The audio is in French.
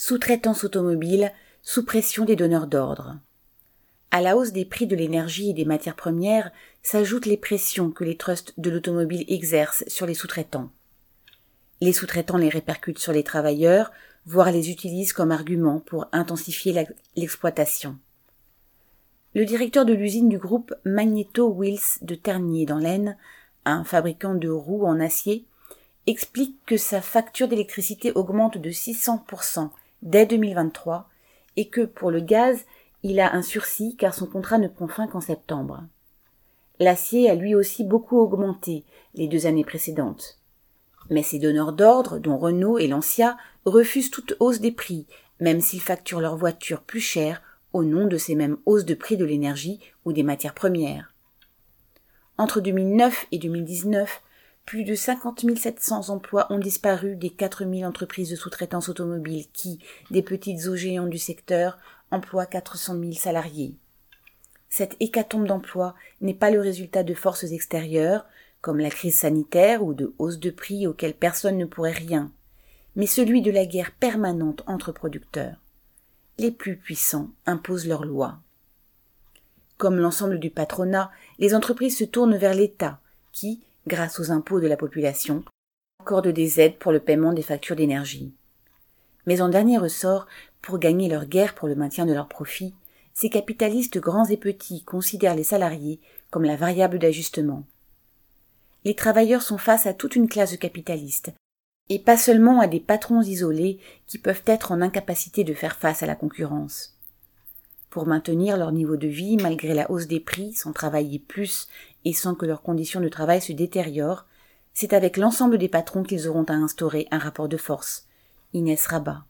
sous-traitance automobile sous pression des donneurs d'ordres. À la hausse des prix de l'énergie et des matières premières s'ajoutent les pressions que les trusts de l'automobile exercent sur les sous-traitants. Les sous-traitants les répercutent sur les travailleurs, voire les utilisent comme argument pour intensifier l'exploitation. Le directeur de l'usine du groupe Magneto Wheels de Ternier dans l'Aisne, un fabricant de roues en acier, explique que sa facture d'électricité augmente de 600% dès 2023 et que pour le gaz, il a un sursis car son contrat ne prend fin qu'en septembre. L'acier a lui aussi beaucoup augmenté les 2 années précédentes. Mais ces donneurs d'ordres, dont Renault et Lancia, refusent toute hausse des prix, même s'ils facturent leurs voitures plus chères au nom de ces mêmes hausses de prix de l'énergie ou des matières premières. Entre 2009 et 2019, plus de 50 700 emplois ont disparu des 4 000 entreprises de sous-traitance automobile qui, des petites aux géants du secteur, emploient 400 000 salariés. Cette hécatombe d'emplois n'est pas le résultat de forces extérieures, comme la crise sanitaire ou de hausses de prix auxquelles personne ne pourrait rien, mais celui de la guerre permanente entre producteurs. Les plus puissants imposent leurs lois. Comme l'ensemble du patronat, les entreprises se tournent vers l'État, qui, grâce aux impôts de la population, accorde des aides pour le paiement des factures d'énergie. Mais en dernier ressort, pour gagner leur guerre pour le maintien de leurs profits, ces capitalistes grands et petits considèrent les salariés comme la variable d'ajustement. Les travailleurs sont face à toute une classe de capitalistes, et pas seulement à des patrons isolés qui peuvent être en incapacité de faire face à la concurrence. Pour maintenir leur niveau de vie malgré la hausse des prix, sans travailler plus et sans que leurs conditions de travail se détériorent, c'est avec l'ensemble des patrons qu'ils auront à instaurer un rapport de force. Inès Rabat.